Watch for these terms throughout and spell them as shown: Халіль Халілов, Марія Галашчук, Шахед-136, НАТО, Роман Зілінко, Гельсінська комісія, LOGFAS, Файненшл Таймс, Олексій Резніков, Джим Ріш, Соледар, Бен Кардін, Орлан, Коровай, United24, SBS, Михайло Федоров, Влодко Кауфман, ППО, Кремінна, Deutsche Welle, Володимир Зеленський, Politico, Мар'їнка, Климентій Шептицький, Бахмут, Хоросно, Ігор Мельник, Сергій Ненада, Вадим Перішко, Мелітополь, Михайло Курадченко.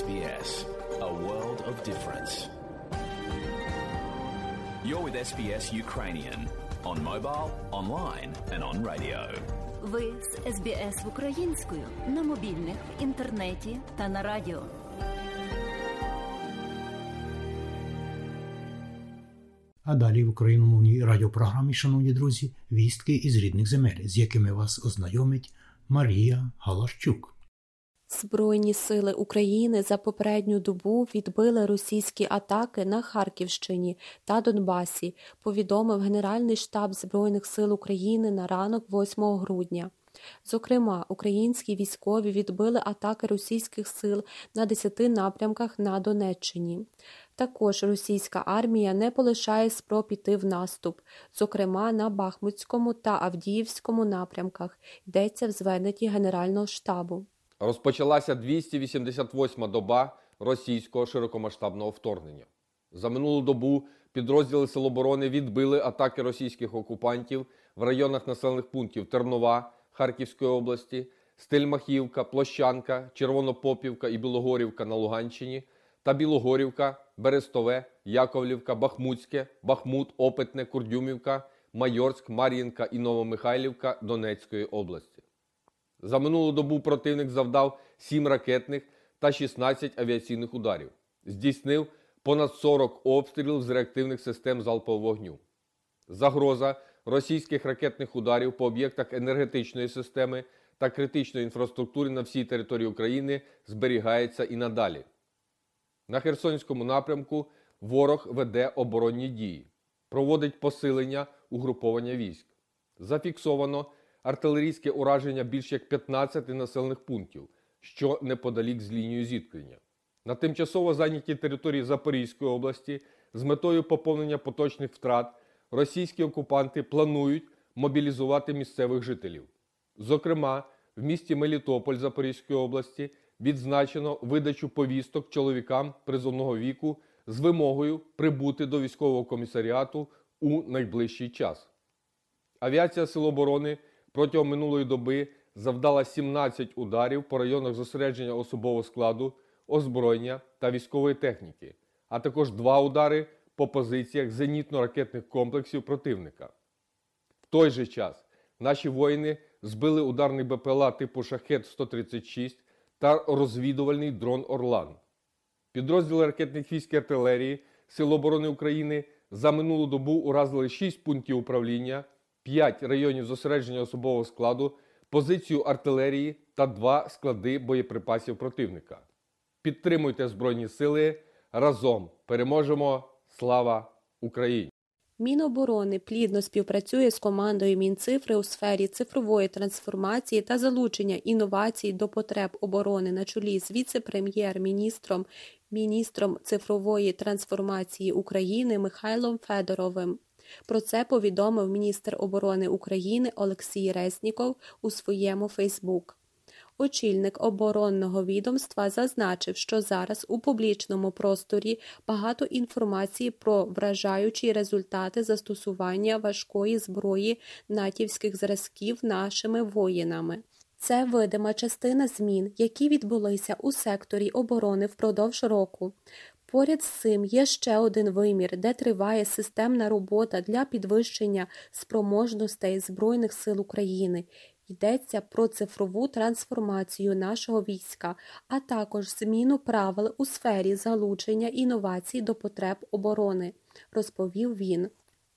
SBS, a world of difference. You're with SBS Ukrainian on mobile, online and on radio. Ви з SBS українською на мобільних, в інтернеті та на радіо. А далі в україномовній радіопрограмі, шановні друзі, вістки із рідних земель, з якими вас ознайомить Марія Галашчук. Збройні сили України за попередню добу відбили російські атаки на Харківщині та Донбасі, повідомив Генеральний штаб Збройних сил України на ранок 8 грудня. Зокрема, українські військові відбили атаки російських сил на 10 напрямках на Донеччині. Також російська армія не полишає спроб іти в наступ, зокрема на Бахмутському та Авдіївському напрямках, йдеться в зверненні Генерального штабу. Розпочалася 288-ма доба російського широкомасштабного вторгнення. За минулу добу підрозділи Сил оборони відбили атаки російських окупантів в районах населених пунктів Тернова, Харківської області, Стельмахівка, Площанка, Червонопопівка і Білогорівка на Луганщині та Білогорівка, Берестове, Яковлівка, Бахмутське, Бахмут, Опитне, Курдюмівка, Майорськ, Мар'їнка і Новомихайлівка Донецької області. За минулу добу противник завдав 7 ракетних та 16 авіаційних ударів. Здійснив понад 40 обстрілів з реактивних систем залпового вогню. Загроза російських ракетних ударів по об'єктах енергетичної системи та критичної інфраструктури на всій території України зберігається і надалі. На Херсонському напрямку ворог веде оборонні дії, проводить посилення угруповання військ. Зафіксовано артилерійське ураження більш як 15 населених пунктів, що неподалік з лінією зіткнення. На тимчасово зайнятій території Запорізької області з метою поповнення поточних втрат російські окупанти планують мобілізувати місцевих жителів. Зокрема, в місті Мелітополь Запорізької області відзначено видачу повісток чоловікам призовного віку з вимогою прибути до військового комісаріату у найближчий час. Авіація Сил оборони протягом минулої доби завдала 17 ударів по районах зосередження особового складу, озброєння та військової техніки, а також 2 удари по позиціях зенітно-ракетних комплексів противника. В той же час наші воїни збили ударний БПЛА типу «Шахед-136» та розвідувальний дрон «Орлан». Підрозділи ракетних військ і артилерії Сил оборони України за минулу добу уразили 6 пунктів управління, 5 районів зосередження особового складу, позицію артилерії та 2 склади боєприпасів противника. Підтримуйте Збройні сили, разом переможемо! Слава Україні! Міноборони плідно співпрацює з командою Мінцифри у сфері цифрової трансформації та залучення інновацій до потреб оборони на чолі з віце-прем'єр-міністром, міністром цифрової трансформації України Михайлом Федоровим. Про це повідомив міністр оборони України Олексій Резніков у своєму Фейсбук. Очільник оборонного відомства зазначив, що зараз у публічному просторі багато інформації про вражаючі результати застосування важкої зброї натівських зразків нашими воїнами. Це видима частина змін, які відбулися у секторі оборони впродовж року. Поряд з цим є ще один вимір, де триває системна робота для підвищення спроможностей Збройних сил України. Йдеться про цифрову трансформацію нашого війська, а також зміну правил у сфері залучення інновацій до потреб оборони, розповів він.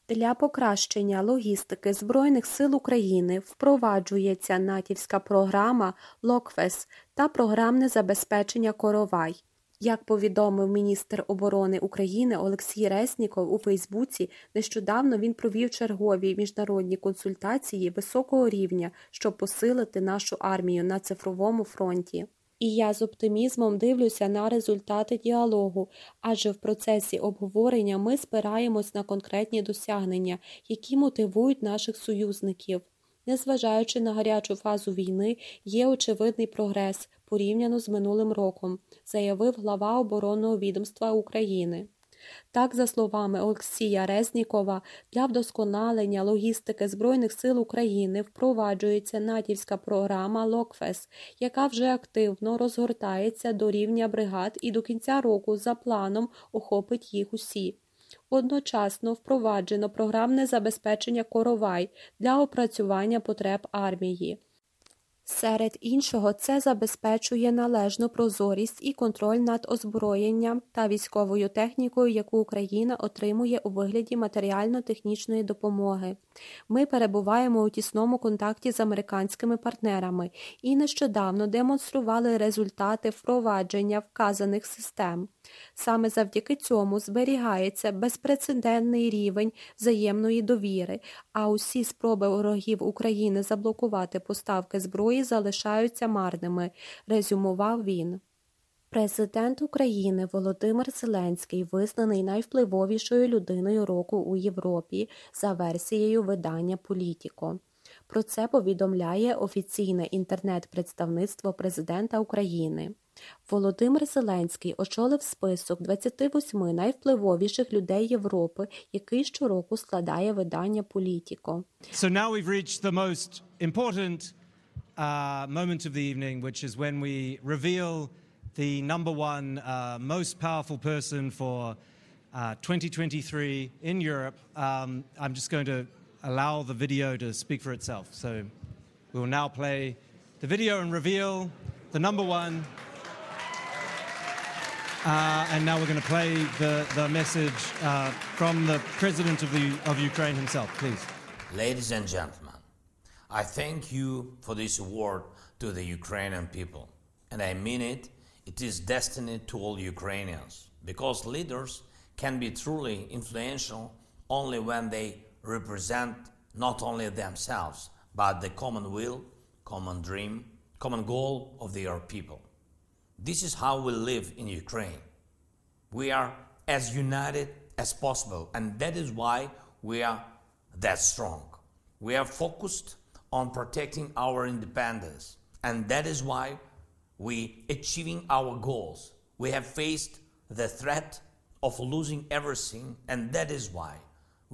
Для покращення логістики Збройних сил України впроваджується натівська програма LOGFAS та програмне забезпечення «Коровай». Як повідомив міністр оборони України Олексій Резніков у Фейсбуці, нещодавно він провів чергові міжнародні консультації високого рівня, щоб посилити нашу армію на цифровому фронті. І я з оптимізмом дивлюся на результати діалогу, адже в процесі обговорення ми спираємось на конкретні досягнення, які мотивують наших союзників. Незважаючи на гарячу фазу війни, є очевидний прогрес порівняно з минулим роком, заявив глава оборонного відомства України. Так, за словами Олексія Резнікова, для вдосконалення логістики Збройних сил України впроваджується натівська програма LOGFAS, яка вже активно розгортається до рівня бригад і до кінця року за планом охопить їх усі. Одночасно впроваджено програмне забезпечення «Коровай» для опрацювання потреб армії. Серед іншого, це забезпечує належну прозорість і контроль над озброєнням та військовою технікою, яку Україна отримує у вигляді матеріально-технічної допомоги. Ми перебуваємо у тісному контакті з американськими партнерами і нещодавно демонстрували результати впровадження вказаних систем. Саме завдяки цьому зберігається безпрецедентний рівень взаємної довіри, а усі спроби ворогів України заблокувати поставки зброї залишаються марними, резюмував він. Президент України Володимир Зеленський визнаний найвпливовішою людиною року у Європі за версією видання Politico. Про це повідомляє офіційне інтернет-представництво президента України. Володимир Зеленський очолив список 28 найвпливовіших людей Європи, який щороку складає видання Politico. So now we've reached the most important moment of the evening, which is when we reveal the number one most powerful person for 2023 in Europe. I'm just going to allow the video to speak for itself. So we will now play the video and reveal the number one. And now we're going to play the message from the president of Ukraine himself, please. Ladies and gentlemen, I thank you for this award to the Ukrainian people. And I mean it, it is destiny to all Ukrainians, because leaders can be truly influential only when they represent not only themselves, but the common will, common dream, common goal of their people. This is how we live in Ukraine. We are as united as possible, and that is why we are that strong. We are focused on protecting our independence, and that is why we are achieving our goals. We have faced the threat of losing everything, and that is why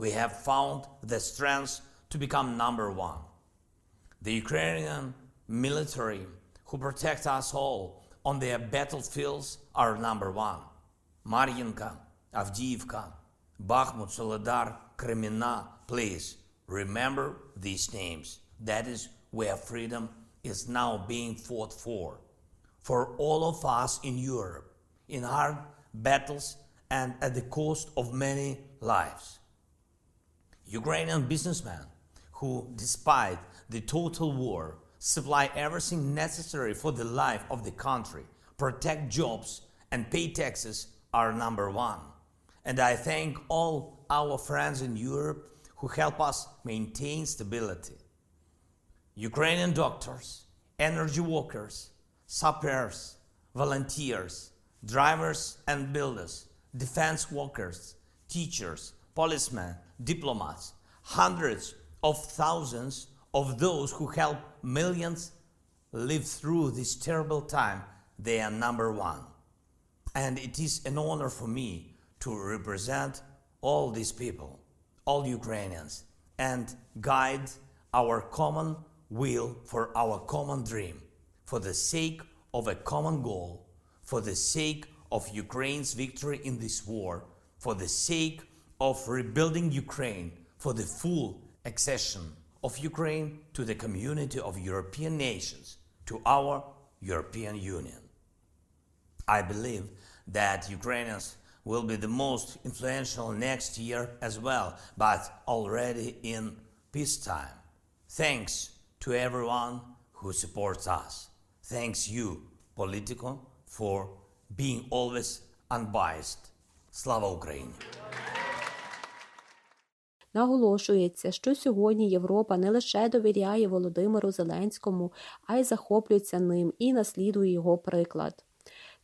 we have found the strength to become number one. The Ukrainian military, who protect us all on their battlefields, are number one. Mariinka, Avdiivka, Bakhmut, Soledar, Kremina, please remember these names. That is where freedom is now being fought for. For all of us in Europe, in hard battles and at the cost of many lives. Ukrainian businessmen who, despite the total war, supply everything necessary for the life of the country, protect jobs and pay taxes are number one. And I thank all our friends in Europe who help us maintain stability. Ukrainian doctors, energy workers, sappers, volunteers, drivers and builders, defense workers, teachers, policemen, diplomats, hundreds of thousands of those who help millions live through this terrible time, they are number one. And it is an honor for me to represent all these people, all Ukrainians, and guide our common will for our common dream, for the sake of a common goal, for the sake of Ukraine's victory in this war, for the sake of rebuilding Ukraine, for the full accession of Ukraine to the community of European nations, to our European Union. I believe that Ukrainians will be the most influential next year as well, but already in peacetime. Thanks to everyone who supports us. Thanks you, Politico, for being always unbiased. Slava Ukraini! Наголошується, що сьогодні Європа не лише довіряє Володимиру Зеленському, а й захоплюється ним і наслідує його приклад.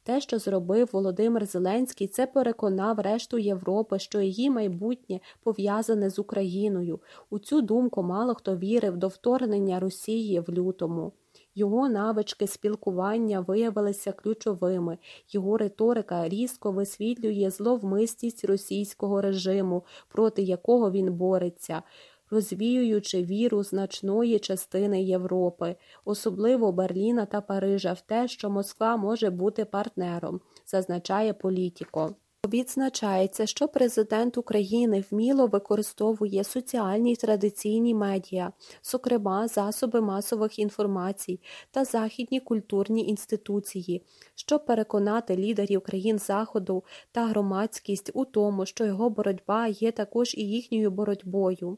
Те, що зробив Володимир Зеленський, це переконав решту Європи, що її майбутнє пов'язане з Україною. У цю думку мало хто вірив до вторгнення Росії в лютому. Його навички спілкування виявилися ключовими. Його риторика різко висвітлює зловмисність російського режиму, проти якого він бореться, розвіюючи віру значної частини Європи, особливо Берліна та Парижа, в те, що Москва може бути партнером, зазначає Politico. Відзначається, що президент України вміло використовує соціальні традиційні медіа, зокрема засоби масових інформацій та західні культурні інституції, щоб переконати лідерів країн Заходу та громадськість у тому, що його боротьба є також і їхньою боротьбою.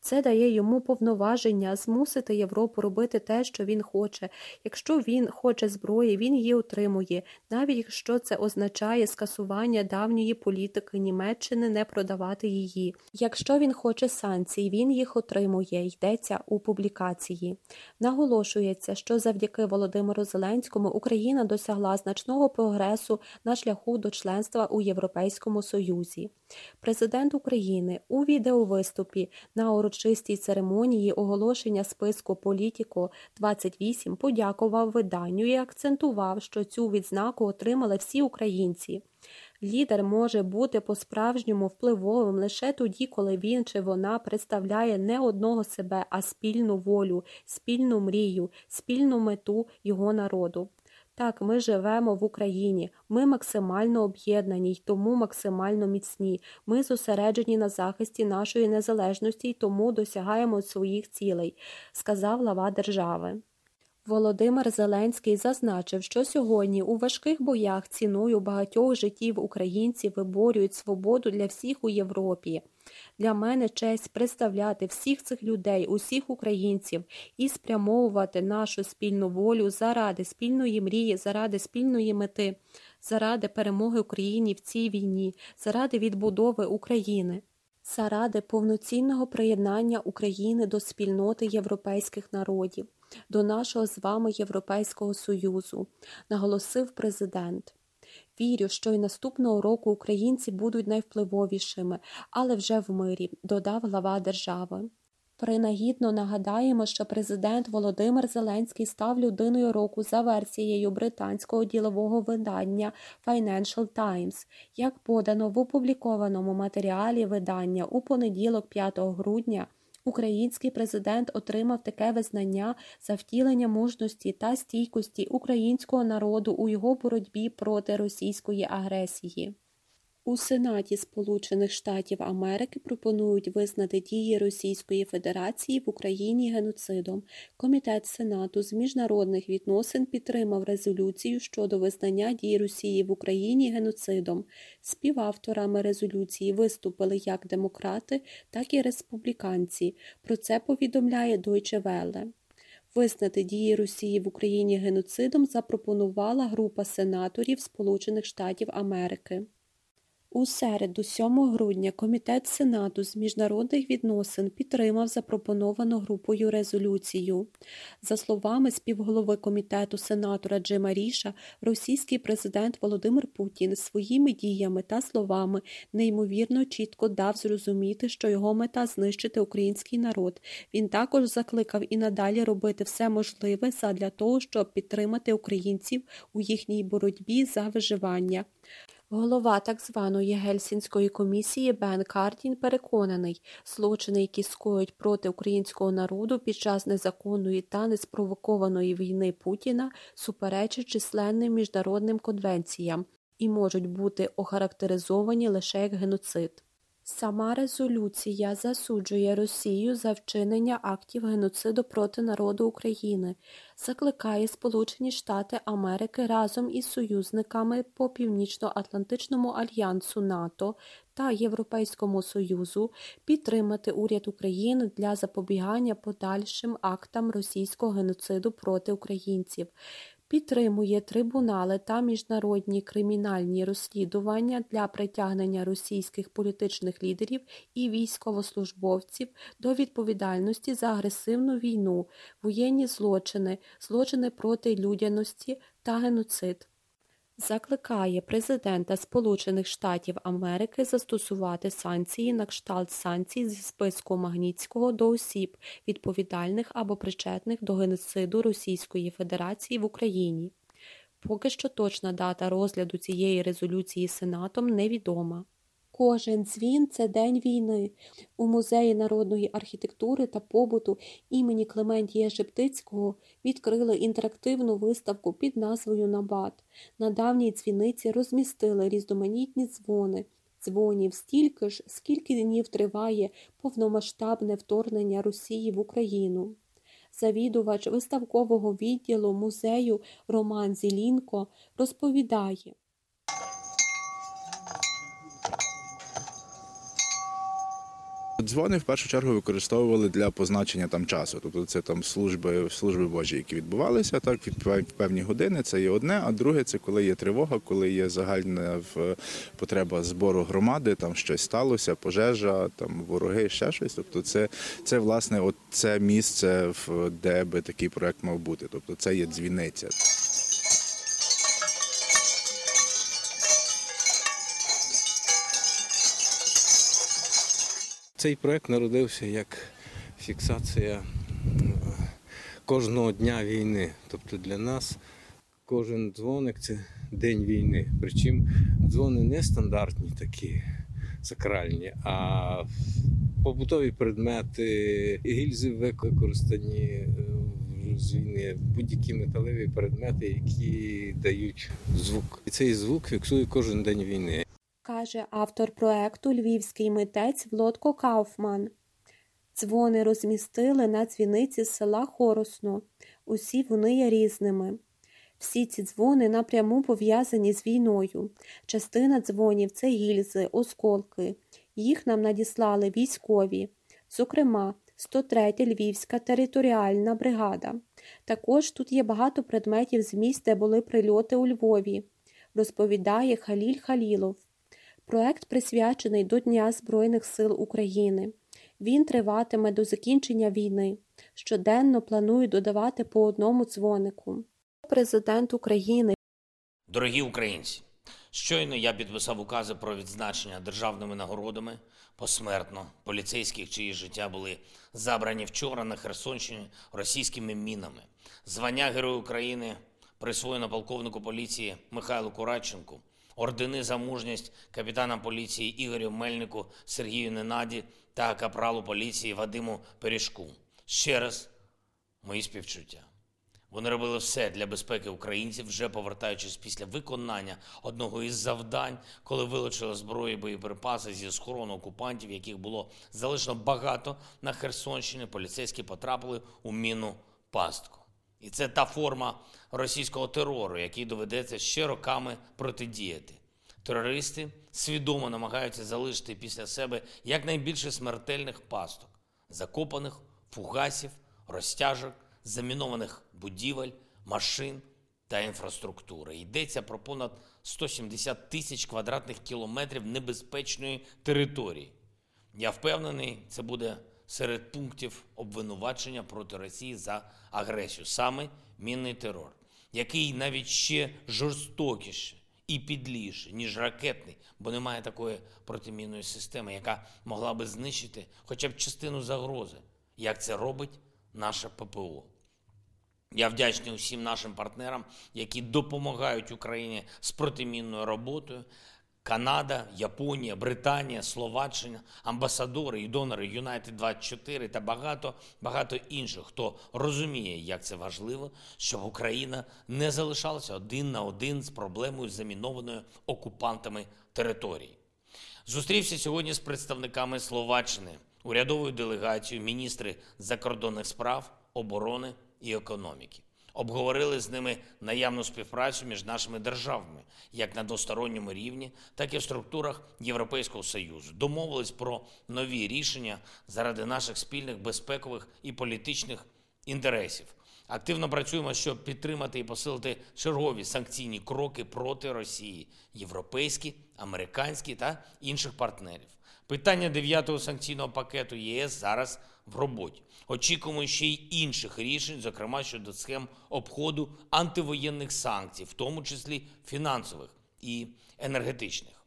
Це дає йому повноваження змусити Європу робити те, що він хоче. Якщо він хоче зброї, він її отримує, навіть якщо це означає скасування давньої політики Німеччини не продавати її. Якщо він хоче санкцій, він їх отримує, йдеться у публікації. Наголошується, що завдяки Володимиру Зеленському Україна досягла значного прогресу на шляху до членства у Європейському Союзі. Президент України у відеовиступі на урочистій церемонії оголошення списку Politico 28 подякував виданню і акцентував, що цю відзнаку отримали всі українці. Лідер може бути по-справжньому впливовим лише тоді, коли він чи вона представляє не одного себе, а спільну волю, спільну мрію, спільну мету його народу. Так, ми живемо в Україні, ми максимально об'єднані й тому максимально міцні, ми зосереджені на захисті нашої незалежності й тому досягаємо своїх цілей, сказав глава держави. Володимир Зеленський зазначив, що сьогодні у важких боях ціною багатьох життів українці виборюють свободу для всіх у Європі. Для мене честь представляти всіх цих людей, усіх українців і спрямовувати нашу спільну волю заради спільної мрії, заради спільної мети, заради перемоги України в цій війні, заради відбудови України. Заради повноцінного приєднання України до спільноти європейських народів, до нашого з вами Європейського Союзу, наголосив президент. Вірю, що й наступного року українці будуть найвпливовішими, але вже в мирі, додав глава держави. Принагідно нагадаємо, що президент Володимир Зеленський став людиною року за версією британського ділового видання Файненшл Таймс, як подано в опублікованому матеріалі видання у понеділок 5 грудня. Український президент отримав таке визнання за втілення мужності та стійкості українського народу у його боротьбі проти російської агресії. У Сенаті Сполучених Штатів Америки пропонують визнати дії Російської Федерації в Україні геноцидом. Комітет Сенату з міжнародних відносин підтримав резолюцію щодо визнання дій Росії в Україні геноцидом. Співавторами резолюції виступили як демократи, так і республіканці. Про це повідомляє Deutsche Welle. Визнати дії Росії в Україні геноцидом запропонувала група сенаторів Сполучених Штатів Америки. У середу, 7 грудня, Комітет Сенату з міжнародних відносин підтримав запропоновану групою резолюцію. За словами співголови комітету сенатора Джима Ріша, російський президент Володимир Путін своїми діями та словами неймовірно чітко дав зрозуміти, що його мета – знищити український народ. Він також закликав і надалі робити все можливе задля того, щоб підтримати українців у їхній боротьбі за виживання. Голова так званої Гельсінської комісії Бен Кардін переконаний, злочини, які скоють проти українського народу під час незаконної та неспровокованої війни Путіна, суперечать численним міжнародним конвенціям і можуть бути охарактеризовані лише як геноцид. Сама резолюція засуджує Росію за вчинення актів геноциду проти народу України, закликає Сполучені Штати Америки разом із союзниками по Північно-Атлантичному альянсу НАТО та Європейському Союзу підтримати уряд України для запобігання подальшим актам російського геноциду проти українців. Підтримує трибунали та міжнародні кримінальні розслідування для притягнення російських політичних лідерів і військовослужбовців до відповідальності за агресивну війну, воєнні злочини, злочини проти людяності та геноцид. закликає президента Сполучених Штатів Америки застосувати санкції на кшталт санкцій зі списку Магнітського до осіб, відповідальних або причетних до геноциду Російської Федерації в Україні. Поки що точна дата розгляду цієї резолюції Сенатом невідома. Кожен дзвін – це день війни. У Музеї народної архітектури та побуту імені Климентія Шептицького відкрили інтерактивну виставку під назвою «Набат». На давній дзвіниці розмістили різноманітні дзвони. Дзвонів стільки ж, скільки днів триває повномасштабне вторгнення Росії в Україну. Завідувач виставкового відділу музею Роман Зілінко розповідає. Дзвони в першу чергу використовували для позначення там часу, тобто це там служби Божі, які відбувалися так в певні години. Це є одне, а друге це коли є тривога, коли є загальна потреба збору громади, там щось сталося, пожежа, там вороги, ще щось. Тобто, це власне от це місце, де би такий проект мав бути. Тобто, це є дзвіниця. Цей проект народився як фіксація кожного дня війни. Тобто для нас кожен дзвоник – це день війни. Причому дзвони не стандартні такі, сакральні, а побутові предмети, гільзи використані з війни, будь-які металеві предмети, які дають звук. І цей звук фіксує кожен день війни. Каже автор проекту львівський митець Влодко Кауфман. Дзвони розмістили на дзвіниці села Хоросно. Усі вони є різними. Всі ці дзвони напряму пов'язані з війною. Частина дзвонів – це гільзи, осколки. Їх нам надіслали військові. Зокрема, 103-я Львівська територіальна бригада. Також тут є багато предметів з місць, де були прильоти у Львові, розповідає Халіль Халілов. Проект присвячений до Дня Збройних сил України. Він триватиме до закінчення війни. Щоденно планують додавати по одному дзвонику. Президент України. Дорогі українці, щойно я підписав укази про відзначення державними нагородами посмертно поліцейських, чиї життя були забрані вчора на Херсонщині російськими мінами. Звання Героя України присвоєно полковнику поліції Михайлу Курадченку, ордени за мужність капітанам поліції Ігорю Мельнику, Сергію Ненаді та капралу поліції Вадиму Перішку. Ще раз мої співчуття. Вони робили все для безпеки українців, вже повертаючись після виконання одного із завдань, коли вилучили зброю і боєприпаси зі схорону окупантів, яких було залишено багато на Херсонщині, поліцейські потрапили у мінну пастку. І це та форма російського терору, якій доведеться ще роками протидіяти. Терористи свідомо намагаються залишити після себе якнайбільше смертельних пасток, закопаних фугасів, розтяжок, замінованих будівель, машин та інфраструктури. Йдеться про понад 170 тисяч квадратних кілометрів небезпечної території. Я впевнений, це буде серед пунктів обвинувачення проти Росії за агресію. Саме мінний терор, який навіть ще жорстокіше і підліше, ніж ракетний, бо немає такої протимінної системи, яка могла би знищити хоча б частину загрози, як це робить наше ППО. Я вдячний усім нашим партнерам, які допомагають Україні з протимінною роботою, Канада, Японія, Британія, Словаччина, амбасадори і донори United24 та багато інших, хто розуміє, як це важливо, щоб Україна не залишалася один на один з проблемою замінованої окупантами території. Зустрівся сьогодні з представниками Словаччини, урядовою делегацією, міністри закордонних справ, оборони і економіки. Обговорили з ними наявну співпрацю між нашими державами, як на двосторонньому рівні, так і в структурах Європейського Союзу. Домовились про нові рішення заради наших спільних безпекових і політичних інтересів. Активно працюємо, щоб підтримати і посилити чергові санкційні кроки проти Росії, європейські, американські та інших партнерів. Питання 9-го санкційного пакету ЄС зараз в роботі. Очікуємо ще й інших рішень, зокрема щодо схем обходу антивоєнних санкцій, в тому числі фінансових і енергетичних.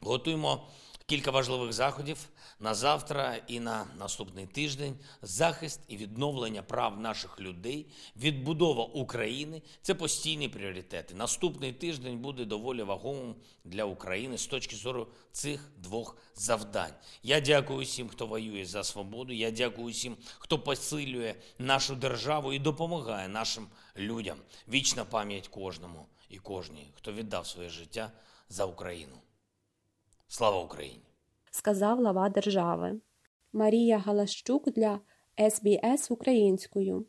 Готуємо кілька важливих заходів на завтра і на наступний тиждень. Захист і відновлення прав наших людей, відбудова України – це постійні пріоритети. Наступний тиждень буде доволі вагомим для України з точки зору цих двох завдань. Я дякую всім, хто воює за свободу. Я дякую всім, хто посилює нашу державу і допомагає нашим людям. Вічна пам'ять кожному і кожній, хто віддав своє життя за Україну. Слава Україні! Сказав глава держави. Марія Галашчук для SBS українською.